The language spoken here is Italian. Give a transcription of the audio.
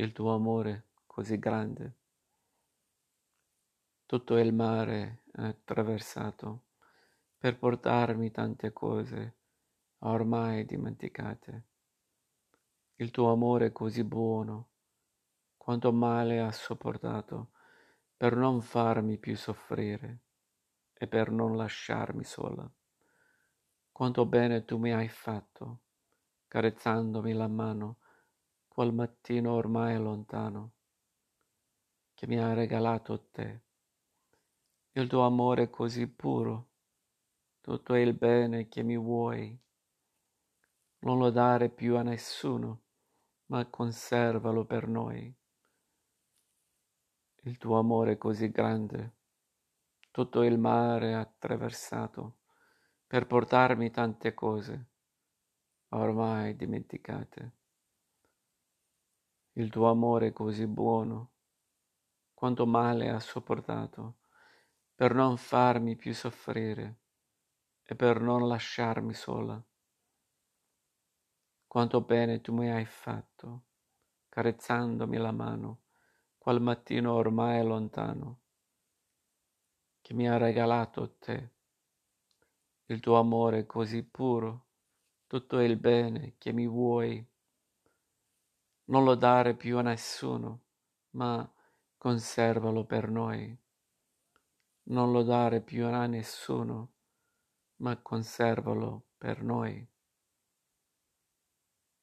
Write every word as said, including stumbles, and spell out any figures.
il tuo amore così grande. Tutto il mare è attraversato per portarmi tante cose ormai dimenticate. Il tuo amore così buono, quanto male ha sopportato per non farmi più soffrire e per non lasciarmi sola. Quanto bene tu mi hai fatto, carezzandomi la mano quel mattino ormai lontano, che mi ha regalato te. Il tuo amore così puro, tutto il bene che mi vuoi, non lo dare più a nessuno, ma conservalo per noi. Il tuo amore così grande, tutto il mare attraversato, per portarmi tante cose, ormai dimenticate. Il tuo amore così buono, quanto male ha sopportato, per non farmi più soffrire e per non lasciarmi sola. Quanto bene tu mi hai fatto, carezzandomi la mano, quel mattino ormai lontano, che mi ha regalato te. Il tuo amore così puro, tutto il bene che mi vuoi, non lo dare più a nessuno, ma conservalo per noi. Non lo dare più a nessuno, ma conservalo per noi.